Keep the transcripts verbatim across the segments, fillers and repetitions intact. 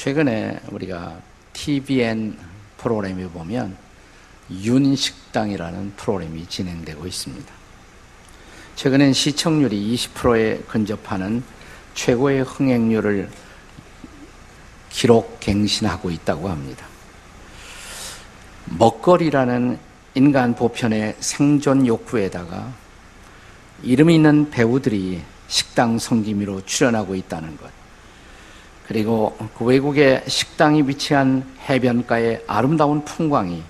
최근에 우리가 티비엔 프로그램에 보면 윤식당이라는 프로그램이 진행되고 있습니다. 최근엔 시청률이 이십 퍼센트에 근접하는 최고의 흥행률을 기록 갱신하고 있다고 합니다. 먹거리라는 인간 보편의 생존 욕구에다가 이름 있는 배우들이 식당 성기미로 출연하고 있다는 것, 그리고 그 외국의 식당이 위치한 해변가의 아름다운 풍광이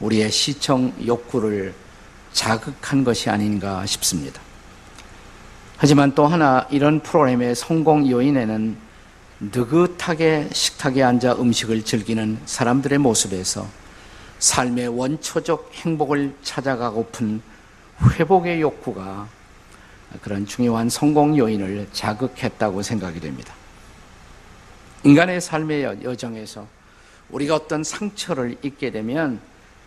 우리의 시청 욕구를 자극한 것이 아닌가 싶습니다. 하지만 또 하나 이런 프로그램의 성공 요인에는 느긋하게 식탁에 앉아 음식을 즐기는 사람들의 모습에서 삶의 원초적 행복을 찾아가고픈 회복의 욕구가 그런 중요한 성공 요인을 자극했다고 생각이 됩니다. 인간의 삶의 여정에서 우리가 어떤 상처를 입게 되면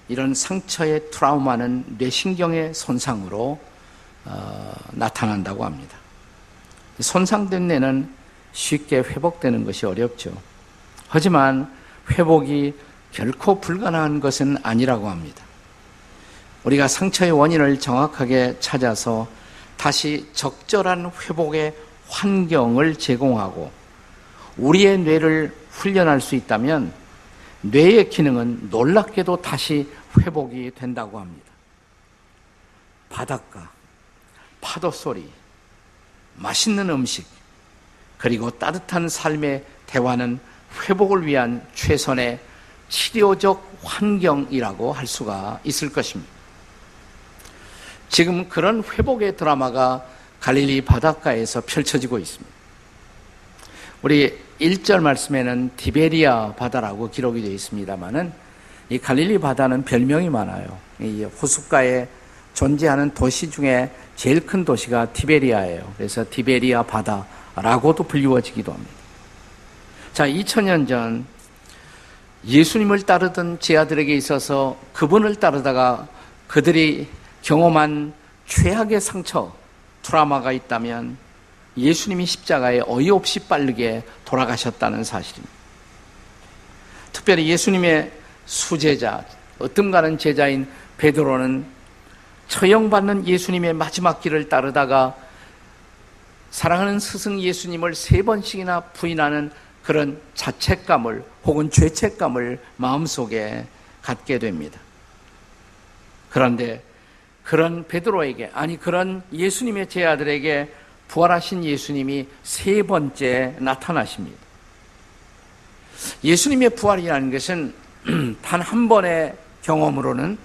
이런 상처의 트라우마는 뇌신경의 손상으로 어, 나타난다고 합니다. 손상된 뇌는 쉽게 회복되는 것이 어렵죠. 하지만 회복이 결코 불가능한 것은 아니라고 합니다. 우리가 상처의 원인을 정확하게 찾아서 다시 적절한 회복의 환경을 제공하고 우리의 뇌를 훈련할 수 있다면 뇌의 기능은 놀랍게도 다시 회복이 된다고 합니다. 바닷가, 파도 소리, 맛있는 음식, 그리고 따뜻한 삶의 대화는 회복을 위한 최선의 치료적 환경이라고 할 수가 있을 것입니다. 지금 그런 회복의 드라마가 갈릴리 바닷가에서 펼쳐지고 있습니다. 우리 일 절 말씀에는 디베리아 바다라고 기록이 되어 있습니다만은 이 갈릴리 바다는 별명이 많아요. 이 호숫가에 존재하는 도시 중에 제일 큰 도시가 디베리아예요. 그래서 디베리아 바다라고도 불리워지기도 합니다. 자, 이천 년 전 예수님을 따르던 제자들에게 있어서 그분을 따르다가 그들이 경험한 최악의 상처, 트라우마가 있다면 예수님이 십자가에 어이없이 빠르게 돌아가셨다는 사실입니다. 특별히 예수님의 수제자, 으뜸가는 제자인 베드로는 처형받는 예수님의 마지막 길을 따르다가 사랑하는 스승 예수님을 세 번씩이나 부인하는 그런 자책감을 혹은 죄책감을 마음속에 갖게 됩니다. 그런데 그런 베드로에게, 아니 그런 예수님의 제자들에게 부활하신 예수님이 세 번째 나타나십니다. 예수님의 부활이라는 것은 단 한 번의 경험으로는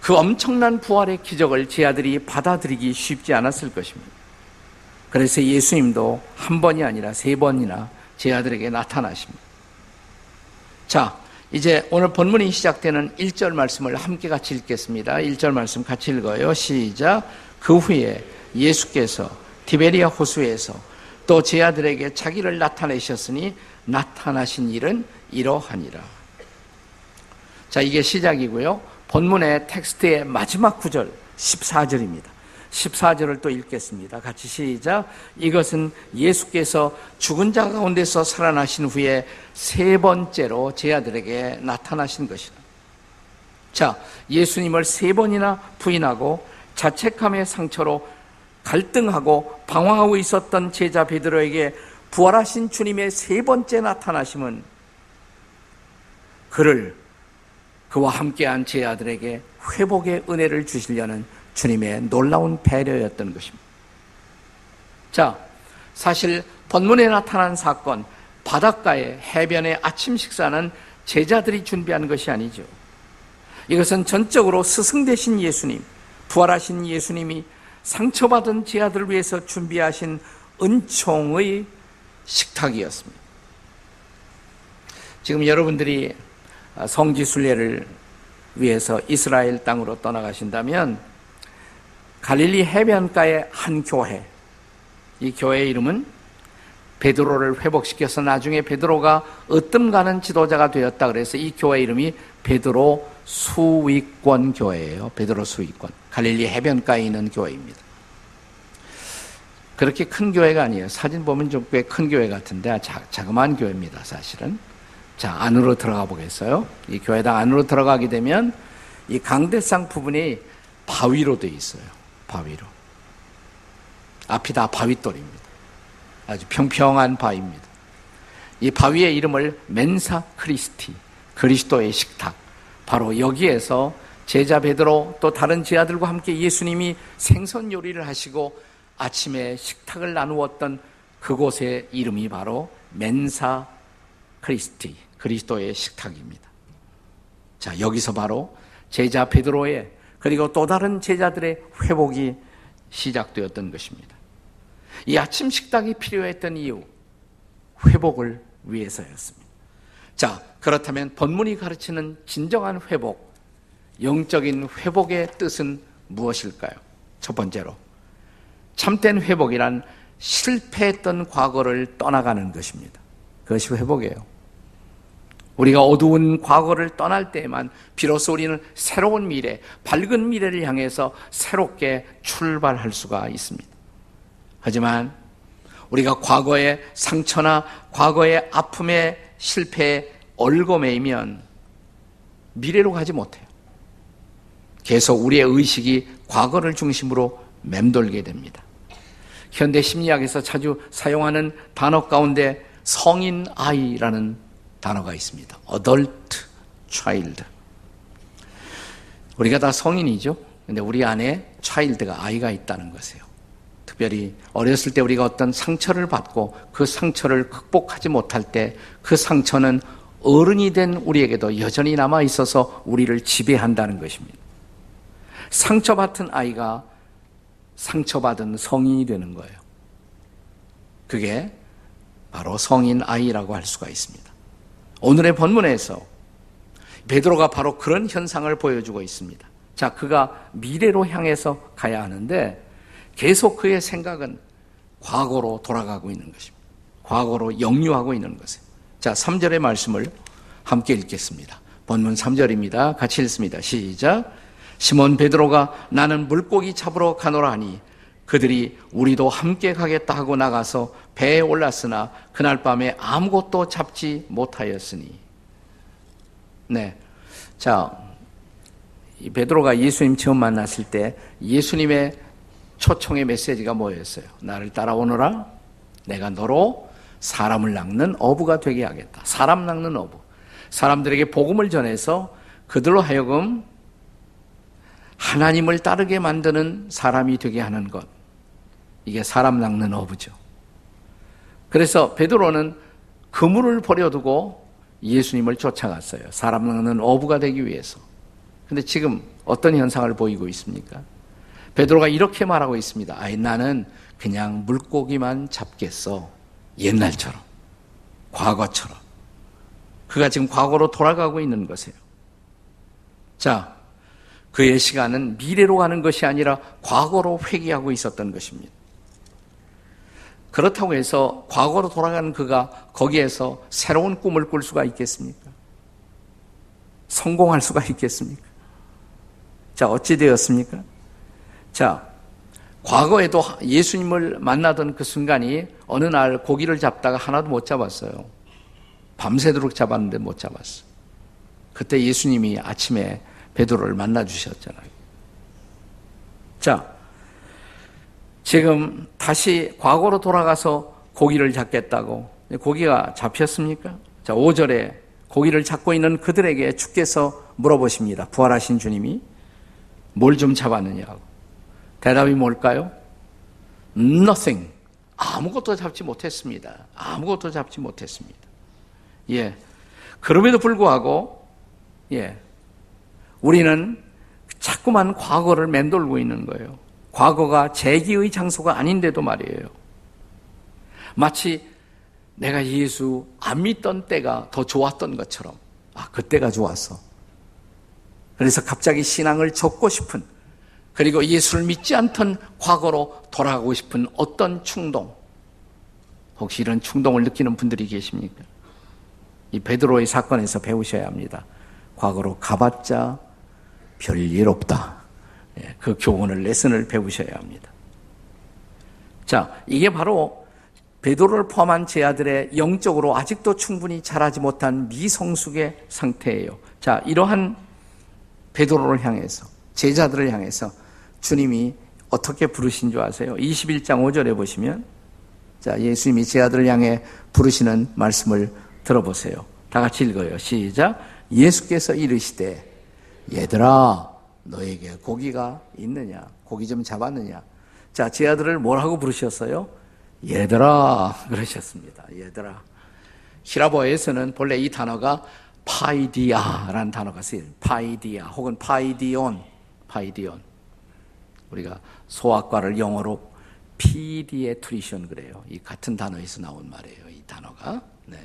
그 엄청난 부활의 기적을 제자들이 받아들이기 쉽지 않았을 것입니다. 그래서 예수님도 한 번이 아니라 세 번이나 제자들에게 나타나십니다. 자, 이제 오늘 본문이 시작되는 일 절 말씀을 함께 같이 읽겠습니다. 일 절 말씀 같이 읽어요. 시작. 그 후에 예수께서 디베리아 호수에서 또 제자들에게 자기를 나타내셨으니 나타나신 일은 이러하니라. 자, 이게 시작이고요. 본문의 텍스트의 마지막 구절 십사 절입니다. 십사 절을 또 읽겠습니다. 같이 시작. 이것은 예수께서 죽은 자 가운데서 살아나신 후에 세 번째로 제자들에게 나타나신 것이다. 자, 예수님을 세 번이나 부인하고 자책함의 상처로 갈등하고 방황하고 있었던 제자 베드로에게 부활하신 주님의 세 번째 나타나심은 그를, 그와 함께한 제자들에게 회복의 은혜를 주시려는 주님의 놀라운 배려였던 것입니다. 자, 사실 본문에 나타난 사건, 바닷가의 해변의 아침 식사는 제자들이 준비한 것이 아니죠. 이것은 전적으로 스승 되신 예수님, 부활하신 예수님이 상처받은 제자들을 위해서 준비하신 은총의 식탁이었습니다. 지금 여러분들이 성지순례를 위해서 이스라엘 땅으로 떠나가신다면 갈릴리 해변가의 한 교회, 이 교회의 이름은 베드로를 회복시켜서 나중에 베드로가 으뜸가는 지도자가 되었다 그래서 이 교회 이름이 베드로 수위권 교회예요. 베드로 수위권, 갈릴리 해변가에 있는 교회입니다. 그렇게 큰 교회가 아니에요. 사진 보면 좀 꽤 큰 교회 같은데 자, 자그마한 교회입니다, 사실은. 자, 안으로 들어가 보겠어요. 이 교회당 안으로 들어가게 되면 이 강대상 부분이 바위로 되어 있어요. 바위로. 앞이 다 바위돌입니다. 아주 평평한 바위입니다. 이 바위의 이름을 멘사 크리스티, 그리스도의 식탁. 바로 여기에서 제자 베드로 또 다른 제자들과 함께 예수님이 생선 요리를 하시고 아침에 식탁을 나누었던 그곳의 이름이 바로 멘사 크리스티, 그리스도의 식탁입니다. 자, 여기서 바로 제자 베드로의 그리고 또 다른 제자들의 회복이 시작되었던 것입니다. 이 아침 식탁이 필요했던 이유, 회복을 위해서였습니다. 자, 그렇다면 본문이 가르치는 진정한 회복, 영적인 회복의 뜻은 무엇일까요? 첫 번째로, 참된 회복이란 실패했던 과거를 떠나가는 것입니다. 그것이 회복이에요. 우리가 어두운 과거를 떠날 때에만 비로소 우리는 새로운 미래, 밝은 미래를 향해서 새롭게 출발할 수가 있습니다. 하지만 우리가 과거의 상처나 과거의 아픔의 실패에 얼거매이면 미래로 가지 못해요. 계속 우리의 의식이 과거를 중심으로 맴돌게 됩니다. 현대 심리학에서 자주 사용하는 단어 가운데 성인 아이라는 단어가 있습니다. adult child. 우리가 다 성인이죠. 그런데 우리 안에 child가 아이가 있다는 것이에요. 특별히 어렸을 때 우리가 어떤 상처를 받고 그 상처를 극복하지 못할 때 그 상처는 어른이 된 우리에게도 여전히 남아있어서 우리를 지배한다는 것입니다. 상처받은 아이가 상처받은 성인이 되는 거예요. 그게 바로 성인 아이라고 할 수가 있습니다. 오늘의 본문에서 베드로가 바로 그런 현상을 보여주고 있습니다. 자, 그가 미래로 향해서 가야 하는데 계속 그의 생각은 과거로 돌아가고 있는 것입니다. 과거로 역류하고 있는 것이에요. 자, 삼 절의 말씀을 함께 읽겠습니다. 본문 삼 절입니다. 같이 읽습니다. 시작. 시몬 베드로가 나는 물고기 잡으러 가노라 하니 그들이 우리도 함께 가겠다 하고 나가서 배에 올랐으나 그날 밤에 아무것도 잡지 못하였으니. 네. 자, 이 베드로가 예수님 처음 만났을 때 예수님의 초청의 메시지가 뭐였어요? 나를 따라오너라. 내가 너로 사람을 낚는 어부가 되게 하겠다. 사람 낚는 어부. 사람들에게 복음을 전해서 그들로 하여금 하나님을 따르게 만드는 사람이 되게 하는 것. 이게 사람 낚는 어부죠. 그래서 베드로는 그물을 버려두고 예수님을 쫓아갔어요. 사람 낚는 어부가 되기 위해서. 그런데 지금 어떤 현상을 보이고 있습니까? 베드로가 이렇게 말하고 있습니다. 아이, 나는 그냥 물고기만 잡겠어. 옛날처럼. 과거처럼. 그가 지금 과거로 돌아가고 있는 것이에요. 자, 그의 시간은 미래로 가는 것이 아니라 과거로 회귀하고 있었던 것입니다. 그렇다고 해서 과거로 돌아가는 그가 거기에서 새로운 꿈을 꿀 수가 있겠습니까? 성공할 수가 있겠습니까? 자, 어찌 되었습니까? 자, 과거에도 예수님을 만나던 그 순간이 어느 날 고기를 잡다가 하나도 못 잡았어요. 밤새도록 잡았는데 못 잡았어요. 그때 예수님이 아침에 베드로를 만나 주셨잖아요. 자, 지금 다시 과거로 돌아가서 고기를 잡겠다고. 고기가 잡혔습니까? 자, 오 절에 고기를 잡고 있는 그들에게 주께서 물어보십니다. 부활하신 주님이 뭘 좀 잡았느냐고. 대답이 뭘까요? Nothing. 아무것도 잡지 못했습니다. 아무것도 잡지 못했습니다. 예. 그럼에도 불구하고, 예. 우리는 자꾸만 과거를 맴돌고 있는 거예요. 과거가 재기의 장소가 아닌데도 말이에요. 마치 내가 예수 안 믿던 때가 더 좋았던 것처럼. 아, 그때가 좋았어. 그래서 갑자기 신앙을 접고 싶은, 그리고 예수를 믿지 않던 과거로 돌아가고 싶은 어떤 충동. 혹시 이런 충동을 느끼는 분들이 계십니까? 이 베드로의 사건에서 배우셔야 합니다. 과거로 가봤자 별일 없다. 그 교훈을, 레슨을 배우셔야 합니다. 자, 이게 바로 베드로를 포함한 제 아들의 영적으로 아직도 충분히 자라지 못한 미성숙의 상태예요. 자, 이러한 베드로를 향해서, 제자들을 향해서 주님이 어떻게 부르신 줄 아세요? 이십일 장 오 절에 보시면, 자, 예수님이 제 아들을 향해 부르시는 말씀을 들어보세요. 다 같이 읽어요. 시작. 예수께서 이르시되, 얘들아, 너에게 고기가 있느냐? 고기 좀 잡았느냐? 자, 제 아들을 뭐라고 부르셨어요? 얘들아, 그러셨습니다. 얘들아. 히라보에서는 본래 이 단어가 파이디아라는 단어가 쓰여요. 파이디아 혹은 파이디온, 파이디온. 우리가 소아과를 영어로 pediatrician 그래요. 이 같은 단어에서 나온 말이에요. 이 단어가. 네.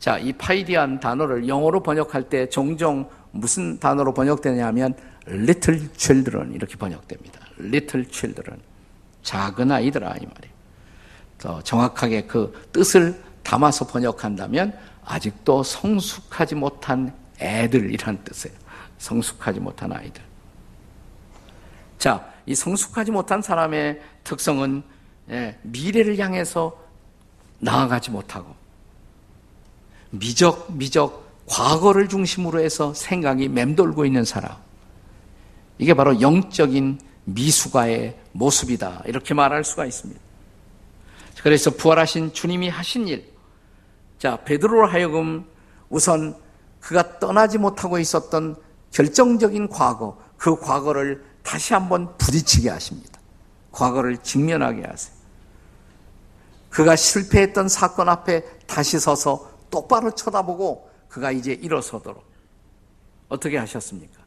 자, 이 파이디안 단어를 영어로 번역할 때 종종 무슨 단어로 번역되냐면 little children 이렇게 번역됩니다. little children. 작은 아이들아 이 말이에요. 더 정확하게 그 뜻을 담아서 번역한다면 아직도 성숙하지 못한 애들이란 뜻이에요. 성숙하지 못한 아이들. 자, 이 성숙하지 못한 사람의 특성은 미래를 향해서 나아가지 못하고 미적미적 미적 과거를 중심으로 해서 생각이 맴돌고 있는 사람. 이게 바로 영적인 미숙아의 모습이다. 이렇게 말할 수가 있습니다. 그래서 부활하신 주님이 하신 일. 자, 베드로로 하여금 우선 그가 떠나지 못하고 있었던 결정적인 과거, 그 과거를 다시 한번 부딪히게 하십니다. 과거를 직면하게 하세요. 그가 실패했던 사건 앞에 다시 서서 똑바로 쳐다보고 그가 이제 일어서도록 어떻게 하셨습니까?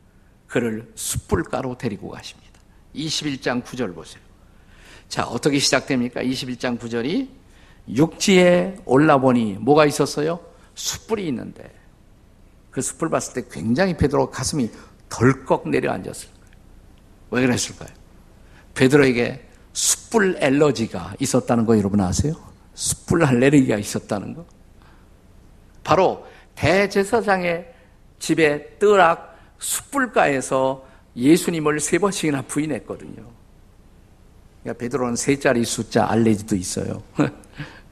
그를 숯불가로 데리고 가십니다. 이십일 장 구 절 보세요. 자, 어떻게 시작됩니까? 이십일 장 구 절이 육지에 올라보니 뭐가 있었어요? 숯불이 있는데 그 숯불 봤을 때 굉장히 베드로 가슴이 덜컥 내려앉았어요. 왜 그랬을까요? 베드로에게 숯불 알레르기가 있었다는 거 여러분 아세요? 숯불 알레르기가 있었다는 거. 바로 대제사장의 집에 뜨락 숯불가에서 예수님을 세 번씩이나 부인했거든요. 그러니까 베드로는 세 자리 숫자 알레르기도 있어요.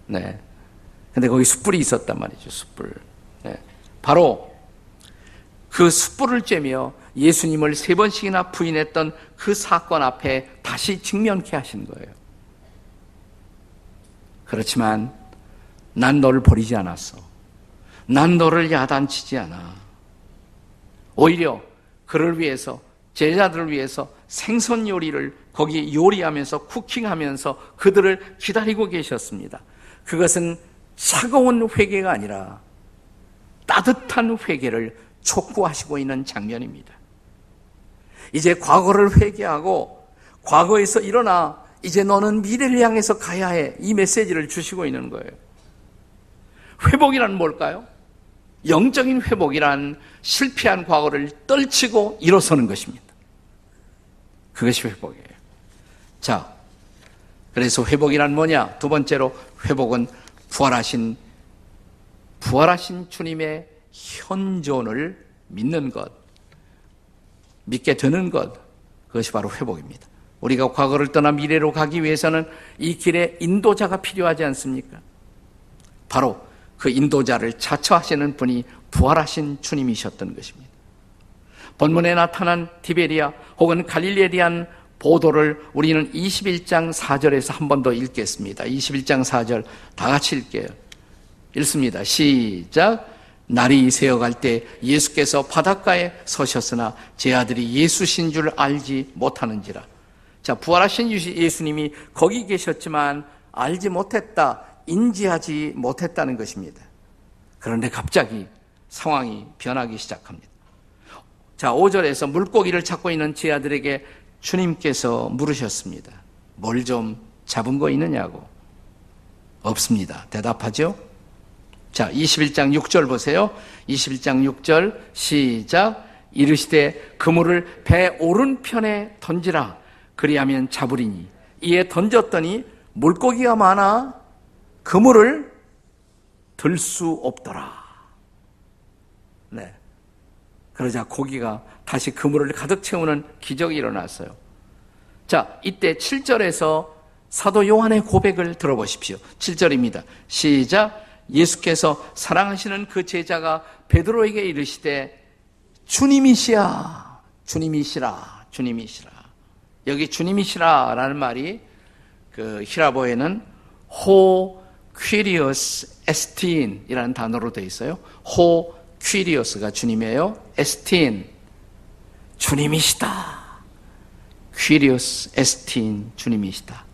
네. 근데 거기 숯불이 있었단 말이죠. 숯불. 네. 바로 그 숯불을 쬐며 예수님을 세 번씩이나 부인했던 그 사건 앞에 다시 직면케 하신 거예요. 그렇지만 난 너를 버리지 않았어. 난 너를 야단치지 않아. 오히려 그를 위해서, 제자들을 위해서 생선 요리를 거기 요리하면서 쿠킹하면서 그들을 기다리고 계셨습니다. 그것은 차가운 회개가 아니라 따뜻한 회개를 촉구하시고 있는 장면입니다. 이제 과거를 회개하고 과거에서 일어나 이제 너는 미래를 향해서 가야 해. 이 메시지를 주시고 있는 거예요. 회복이란 뭘까요? 영적인 회복이란 실패한 과거를 떨치고 일어서는 것입니다. 그것이 회복이에요. 자, 그래서 회복이란 뭐냐? 두 번째로 회복은 부활하신 부활하신 주님의 현존을 믿는 것, 믿게 되는 것, 그것이 바로 회복입니다. 우리가 과거를 떠나 미래로 가기 위해서는 이 길에 인도자가 필요하지 않습니까? 바로 그 인도자를 자처하시는 분이 부활하신 주님이셨던 것입니다. 본문에 나타난 디베리아 혹은 갈릴리에 대한 보도를 우리는 이십일 장 사 절에서 한 번 더 읽겠습니다. 이십일 장 사 절 다 같이 읽게요. 읽습니다. 시작. 날이 새어갈 때 예수께서 바닷가에 서셨으나 제 아들이 예수신 줄 알지 못하는지라. 자, 부활하신 예수님이 거기 계셨지만 알지 못했다, 인지하지 못했다는 것입니다. 그런데 갑자기 상황이 변하기 시작합니다. 자, 오 절에서 물고기를 찾고 있는 제 아들에게 주님께서 물으셨습니다. 뭘 좀 잡은 거 있느냐고. 없습니다. 대답하죠. 자, 이십일 장 육 절 보세요. 이십일 장 육 절 시작. 이르시되 그물을 배 오른편에 던지라. 그리하면 잡으리니. 이에 던졌더니 물고기가 많아 그물을 들 수 없더라. 네. 그러자 고기가 다시 그물을 가득 채우는 기적이 일어났어요. 자, 이때 칠 절에서 사도 요한의 고백을 들어보십시오. 칠 절입니다. 시작. 예수께서 사랑하시는 그 제자가 베드로에게 이르시되 주님이시야, 주님이시라, 주님이시라. 여기 주님이시라라는 말이 그 히라보에는 호 퀴리오스 에스틴이라는 단어로 되어 있어요. 호 퀴리오스가 주님이에요. 에스틴, 주님이시다. 퀴리오스 에스틴, 주님이시다.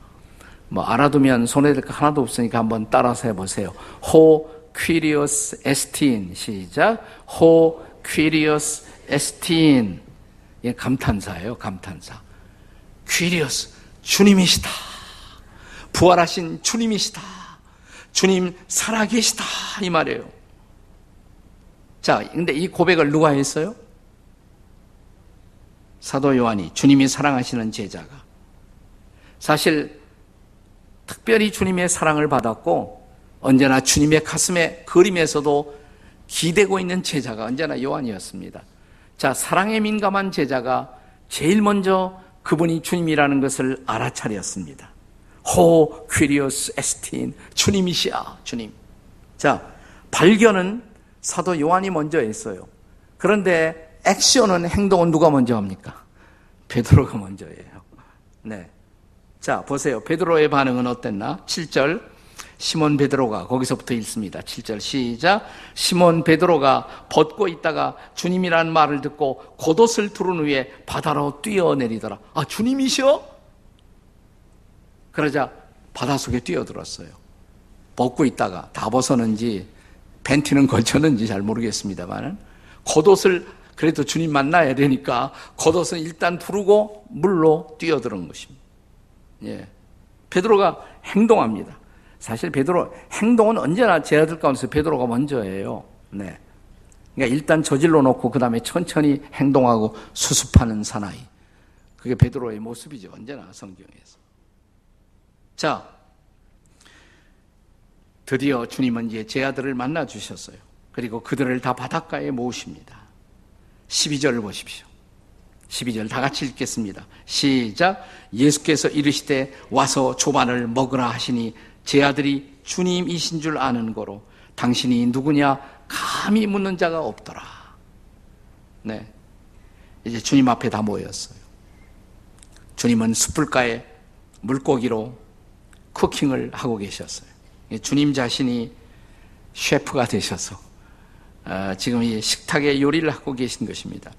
뭐 알아두면 손해될 거 하나도 없으니까 한번 따라서 해보세요. 호 퀴리오스 에스틴. 시작. 호 퀴리오스 에스틴. 예, 감탄사예요. 감탄사. 퀴리오스, 주님이시다. 부활하신 주님이시다. 주님 살아계시다. 이 말이에요. 자, 근데 이 고백을 누가 했어요? 사도 요한이, 주님이 사랑하시는 제자가. 사실 특별히 주님의 사랑을 받았고 언제나 주님의 가슴에 그림에서도 기대고 있는 제자가 언제나 요한이었습니다. 자, 사랑에 민감한 제자가 제일 먼저 그분이 주님이라는 것을 알아차렸습니다. 호 퀴리오스 에스틴, 주님이시야, 주님. 자, 발견은 사도 요한이 먼저 했어요. 그런데 액션은, 행동은 누가 먼저 합니까? 베드로가 먼저예요. 네. 자, 보세요. 베드로의 반응은 어땠나? 칠 절. 시몬 베드로가, 거기서부터 읽습니다. 칠 절 시작. 시몬 베드로가 벗고 있다가 주님이라는 말을 듣고 겉옷을 두른 후에 바다로 뛰어내리더라. 아, 주님이시여? 그러자 바다 속에 뛰어들었어요. 벗고 있다가, 다 벗었는지 팬티는 걸쳤는지 잘 모르겠습니다만, 겉옷을, 그래도 주님 만나야 되니까 겉옷은 일단 두르고 물로 뛰어드는 것입니다. 예, 베드로가 행동합니다. 사실 베드로 행동은 언제나 제자들 가운데서 베드로가 먼저예요. 네, 그러니까 일단 저질러 놓고 그 다음에 천천히 행동하고 수습하는 사나이. 그게 베드로의 모습이죠. 언제나 성경에서. 자, 드디어 주님은 이제 제자들을 만나 주셨어요. 그리고 그들을 다 바닷가에 모으십니다. 십이 절을 보십시오. 십이 절 다 같이 읽겠습니다. 시작. 예수께서 이르시되 와서 조반을 먹으라 하시니 제 아들이 주님이신 줄 아는 거로 당신이 누구냐 감히 묻는 자가 없더라. 네, 이제 주님 앞에 다 모였어요. 주님은 숯불가에 물고기로 쿠킹을 하고 계셨어요. 주님 자신이 셰프가 되셔서 아, 지금 이 식탁에 요리를 하고 계신 것입니다.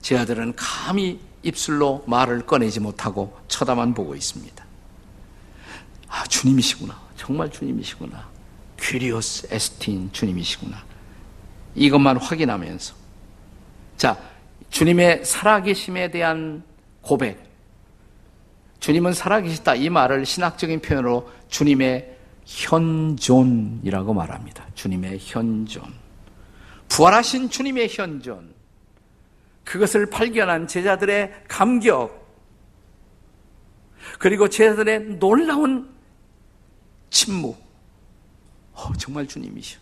제 아들은 감히 입술로 말을 꺼내지 못하고 쳐다만 보고 있습니다. 아, 주님이시구나. 정말 주님이시구나. 퀴리오스 에스틴, 주님이시구나. 이것만 확인하면서. 자, 주님의 살아계심에 대한 고백. 주님은 살아계시다. 이 말을 신학적인 표현으로 주님의 현존이라고 말합니다. 주님의 현존. 부활하신 주님의 현존. 그것을 발견한 제자들의 감격, 그리고 제자들의 놀라운 침묵. 어, 정말 주님이시오.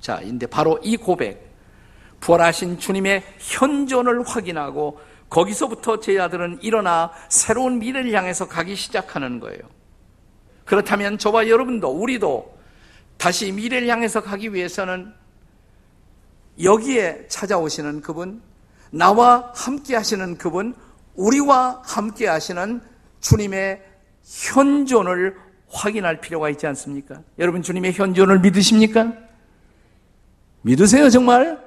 자, 근데 바로 이 고백, 부활하신 주님의 현존을 확인하고 거기서부터 제자들은 일어나 새로운 미래를 향해서 가기 시작하는 거예요. 그렇다면 저와 여러분도, 우리도 다시 미래를 향해서 가기 위해서는 여기에 찾아오시는 그분, 나와 함께 하시는 그분, 우리와 함께 하시는 주님의 현존을 확인할 필요가 있지 않습니까? 여러분, 주님의 현존을 믿으십니까? 믿으세요, 정말?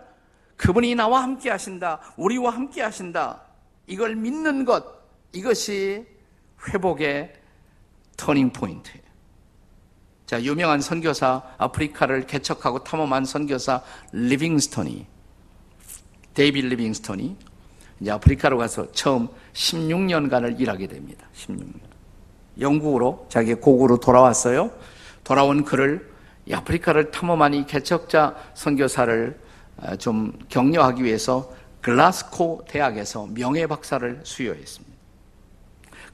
그분이 나와 함께 하신다, 우리와 함께 하신다, 이걸 믿는 것, 이것이 회복의 터닝 포인트예요. 자, 유명한 선교사, 아프리카를 개척하고 탐험한 선교사 리빙스턴이, 데이비드 리빙스턴이 이제 아프리카로 가서 처음 십육 년간을 일하게 됩니다. 십육 년. 영국으로, 자기 고국으로 돌아왔어요. 돌아온 그를, 이 아프리카를 탐험한 이 개척자 선교사를 좀 격려하기 위해서 글라스코 대학에서 명예박사를 수여했습니다.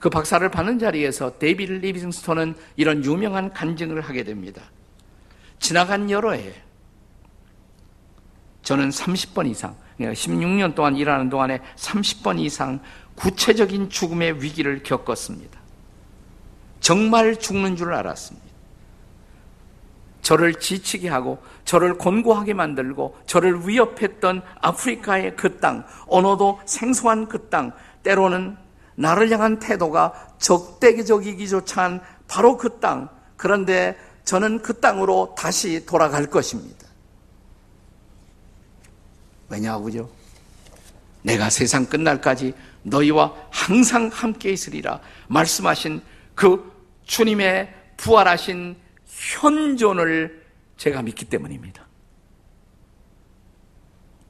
그 박사를 받는 자리에서 데이비드 리빙스턴은 이런 유명한 간증을 하게 됩니다. 지나간 여러 해, 저는 삼십 번 이상, 십육 년 동안 일하는 동안에 삼십 번 이상 구체적인 죽음의 위기를 겪었습니다. 정말 죽는 줄 알았습니다. 저를 지치게 하고 저를 곤고하게 만들고 저를 위협했던 아프리카의 그 땅, 언어도 생소한 그 땅, 때로는 나를 향한 태도가 적대적이기조차 한 바로 그 땅, 그런데 저는 그 땅으로 다시 돌아갈 것입니다. 왜냐하고요? 내가 세상 끝날까지 너희와 항상 함께 있으리라 말씀하신 그 주님의 부활하신 현존을 제가 믿기 때문입니다.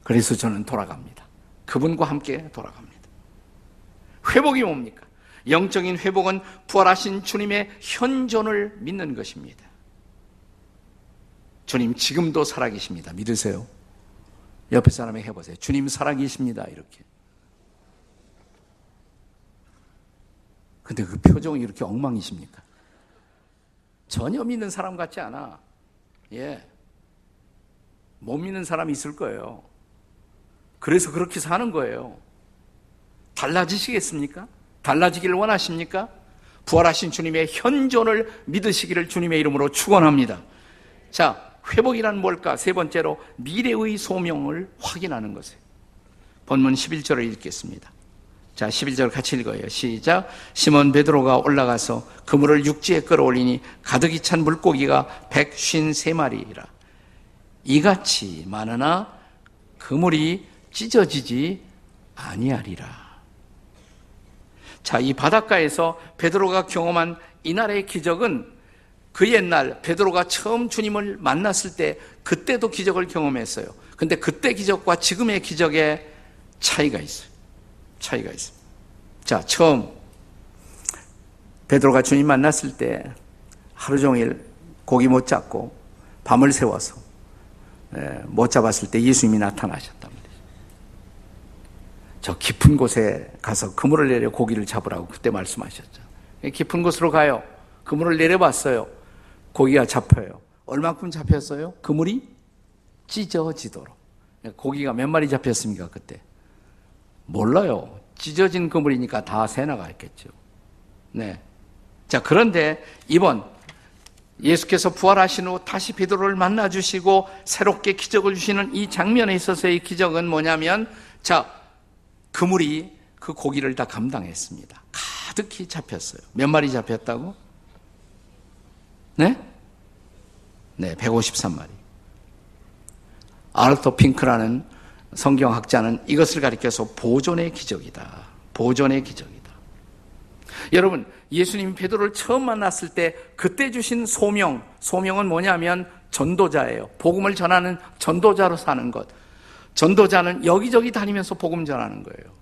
그래서 저는 돌아갑니다. 그분과 함께 돌아갑니다. 회복이 뭡니까? 영적인 회복은 부활하신 주님의 현존을 믿는 것입니다. 주님 지금도 살아계십니다. 믿으세요. 옆에 사람에게 해보세요. 주님 살아계십니다. 이렇게. 근데 그 표정이 이렇게 엉망이십니까? 전혀 믿는 사람 같지 않아. 예. 못 믿는 사람이 있을 거예요. 그래서 그렇게 사는 거예요. 달라지시겠습니까? 달라지기를 원하십니까? 부활하신 주님의 현존을 믿으시기를 주님의 이름으로 축원합니다. 자, 회복이란 뭘까? 세 번째로 미래의 소명을 확인하는 것이에요. 본문 십일 절을 읽겠습니다. 자, 십일 절 같이 읽어요. 시작. 시몬 베드로가 올라가서 그물을 육지에 끌어올리니 가득이 찬 물고기가 백쉰세 마리이라. 이같이 많으나 그물이 찢어지지 아니하리라. 자, 이 바닷가에서 베드로가 경험한 이날의 기적은 그 옛날 베드로가 처음 주님을 만났을 때 그때도 기적을 경험했어요. 근데 그때 기적과 지금의 기적에 차이가 있어요. 차이가 있습니다. 자, 처음 베드로가 주님 만났을 때 하루 종일 고기 못 잡고 밤을 새워서 못 잡았을 때 예수님이 나타나셨답니다. 저 깊은 곳에 가서 그물을 내려 고기를 잡으라고 그때 말씀하셨죠. 깊은 곳으로 가요. 그물을 내려봤어요. 고기가 잡혀요. 얼마큼 잡혔어요? 그물이 찢어지도록. 고기가 몇 마리 잡혔습니까 그때? 몰라요. 찢어진 그물이니까 다 새나가 있겠죠. 네. 자, 그런데 이번 예수께서 부활하신 후 다시 베드로를 만나 주시고 새롭게 기적을 주시는 이 장면에 있어서의 기적은 뭐냐면, 자, 그물이 그 고기를 다 감당했습니다. 가득히 잡혔어요. 몇 마리 잡혔다고? 네? 네, 백오십삼 마리. 알토 핑크라는 성경학자는 이것을 가리켜서 보존의 기적이다. 보존의 기적이다. 여러분, 예수님 베드로를 처음 만났을 때 그때 주신 소명, 소명은 뭐냐면 전도자예요. 복음을 전하는 전도자로 사는 것. 전도자는 여기저기 다니면서 복음 전하는 거예요.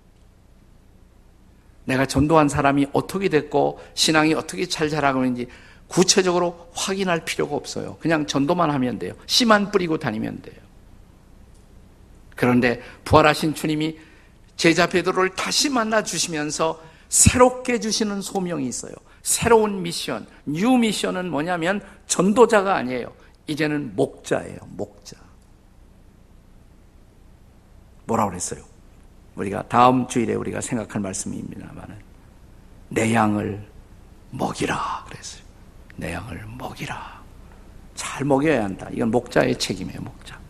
내가 전도한 사람이 어떻게 됐고 신앙이 어떻게 잘 자라고 있는지 구체적으로 확인할 필요가 없어요. 그냥 전도만 하면 돼요. 씨만 뿌리고 다니면 돼요. 그런데 부활하신 주님이 제자 베드로를 다시 만나 주시면서 새롭게 주시는 소명이 있어요. 새로운 미션, 뉴 미션은 뭐냐면 전도자가 아니에요. 이제는 목자예요. 목자. 뭐라고 그랬어요? 우리가 다음 주일에 우리가 생각할 말씀입니다만, 내 양을 먹이라 그랬어요. 내 양을 먹이라. 잘 먹여야 한다. 이건 목자의 책임이에요. 목자.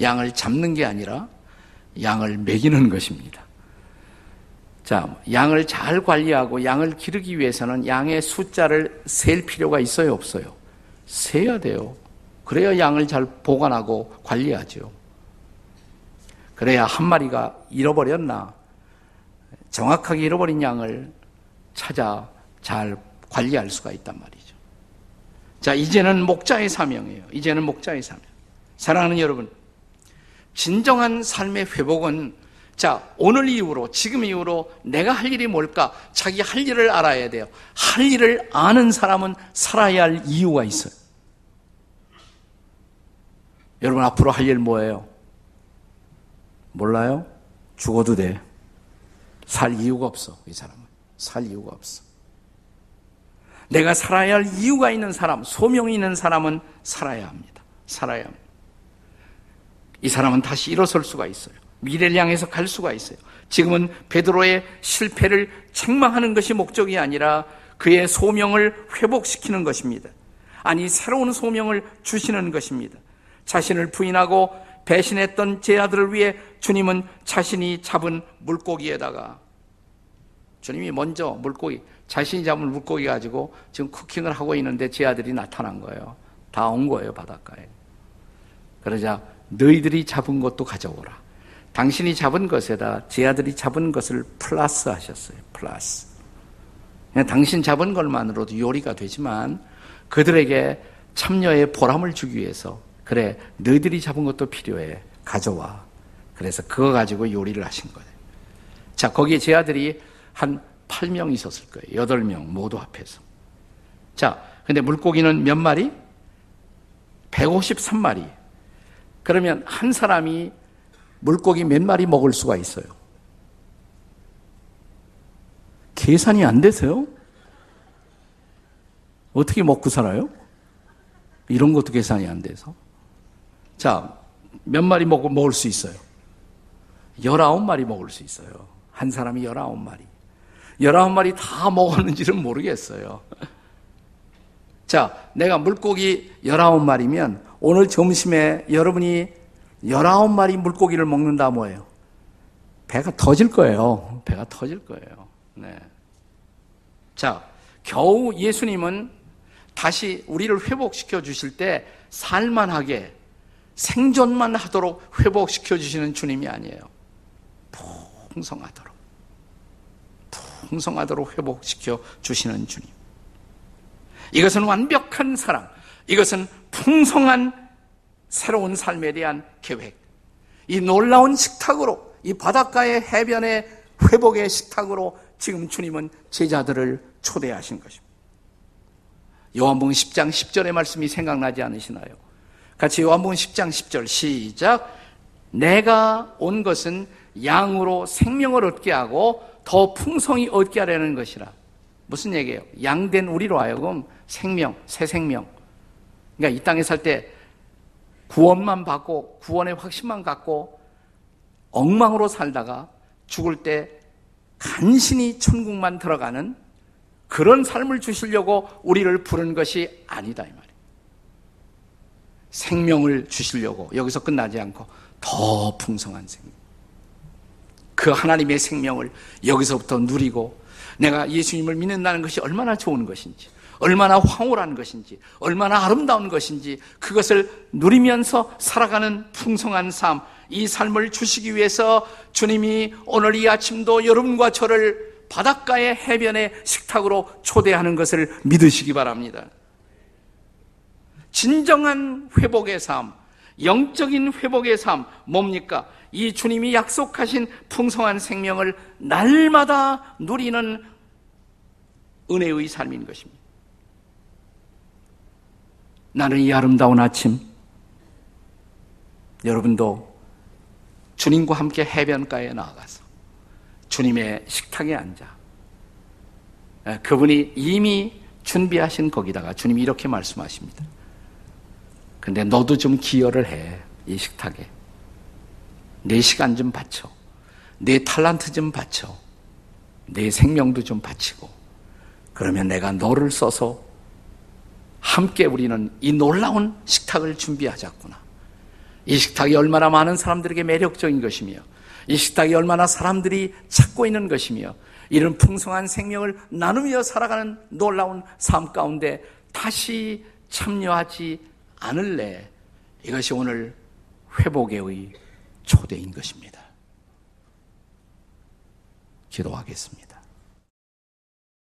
양을 잡는 게 아니라 양을 먹이는 것입니다. 자, 양을 잘 관리하고 양을 기르기 위해서는 양의 숫자를 셀 필요가 있어요, 없어요? 세야 돼요. 그래야 양을 잘 보관하고 관리하죠. 그래야 한 마리가 잃어버렸나, 정확하게 잃어버린 양을 찾아 잘 관리할 수가 있단 말이죠. 자, 이제는 목자의 사명이에요. 이제는 목자의 사명. 사랑하는 여러분, 진정한 삶의 회복은, 자, 오늘 이후로, 지금 이후로 내가 할 일이 뭘까? 자기 할 일을 알아야 돼요. 할 일을 아는 사람은 살아야 할 이유가 있어요. 여러분, 앞으로 할 일 뭐예요? 몰라요? 죽어도 돼. 살 이유가 없어, 이 사람은. 살 이유가 없어. 내가 살아야 할 이유가 있는 사람, 소명이 있는 사람은 살아야 합니다. 살아야 합니다. 이 사람은 다시 일어설 수가 있어요. 미래를 향해서 갈 수가 있어요. 지금은 베드로의 실패를 책망하는 것이 목적이 아니라 그의 소명을 회복시키는 것입니다. 아니, 새로운 소명을 주시는 것입니다. 자신을 부인하고 배신했던 제자들을 위해 주님은 자신이 잡은 물고기에다가, 주님이 먼저 물고기, 자신이 잡은 물고기 가지고 지금 쿠킹을 하고 있는데 제자들이 나타난 거예요. 다 온 거예요, 바닷가에. 그러자 너희들이 잡은 것도 가져오라. 당신이 잡은 것에다 제자들이 잡은 것을 플러스 하셨어요. 플러스. 그냥 당신 잡은 것만으로도 요리가 되지만 그들에게 참여의 보람을 주기 위해서, 그래, 너희들이 잡은 것도 필요해. 가져와. 그래서 그거 가지고 요리를 하신 거예요. 자, 거기에 제자들이 한 여덟 명 있었을 거예요. 여덟 명 모두 합해서. 자, 근데 물고기는 몇 마리? 백오십삼 마리. 그러면 한 사람이 물고기 몇 마리 먹을 수가 있어요? 계산이 안 되세요? 어떻게 먹고 살아요? 이런 것도 계산이 안 돼서. 자, 몇 마리 먹고 먹을 수 있어요? 열아홉 마리 먹을 수 있어요. 한 사람이 열아홉 마리. 열아홉 마리 다 먹었는지는 모르겠어요. 자, 내가 물고기 열아홉 마리면 오늘 점심에 여러분이 열아홉 마리 물고기를 먹는다 뭐예요? 배가 터질 거예요. 배가 터질 거예요. 네. 자, 겨우 예수님은 다시 우리를 회복시켜 주실 때 살만하게 생존만 하도록 회복시켜 주시는 주님이 아니에요. 풍성하도록. 풍성하도록 회복시켜 주시는 주님. 이것은 완벽한 사랑. 이것은 풍성한 새로운 삶에 대한 계획. 이 놀라운 식탁으로, 이 바닷가의 해변의 회복의 식탁으로 지금 주님은 제자들을 초대하신 것입니다. 요한복음 십 장 십 절의 말씀이 생각나지 않으시나요? 같이 요한복음 십 장 십 절 시작. 내가 온 것은 양으로 생명을 얻게 하고 더 풍성히 얻게 하려는 것이라. 무슨 얘기예요? 양된 우리로 하여금 생명, 새 생명. 그러니까 이 땅에 살 때 구원만 받고 구원의 확신만 갖고 엉망으로 살다가 죽을 때 간신히 천국만 들어가는 그런 삶을 주시려고 우리를 부른 것이 아니다, 이 말이에요. 생명을 주시려고, 여기서 끝나지 않고 더 풍성한 생명, 그 하나님의 생명을 여기서부터 누리고, 내가 예수님을 믿는다는 것이 얼마나 좋은 것인지, 얼마나 황홀한 것인지, 얼마나 아름다운 것인지, 그것을 누리면서 살아가는 풍성한 삶, 이 삶을 주시기 위해서 주님이 오늘 이 아침도 여러분과 저를 바닷가의 해변의 식탁으로 초대하는 것을 믿으시기 바랍니다. 진정한 회복의 삶, 영적인 회복의 삶, 뭡니까? 이 주님이 약속하신 풍성한 생명을 날마다 누리는 은혜의 삶인 것입니다. 나는 이 아름다운 아침, 여러분도 주님과 함께 해변가에 나아가서 주님의 식탁에 앉아, 그분이 이미 준비하신 거기다가 주님이 이렇게 말씀하십니다. 근데 너도 좀 기여를 해. 이 식탁에 내 시간 좀 바쳐, 내 탤런트 좀 바쳐, 내 생명도 좀 바치고, 그러면 내가 너를 써서 함께 우리는 이 놀라운 식탁을 준비하자꾸나. 이 식탁이 얼마나 많은 사람들에게 매력적인 것이며, 이 식탁이 얼마나 사람들이 찾고 있는 것이며, 이런 풍성한 생명을 나누며 살아가는 놀라운 삶 가운데 다시 참여하지 않을래? 이것이 오늘 회복의 초대인 것입니다. 기도하겠습니다.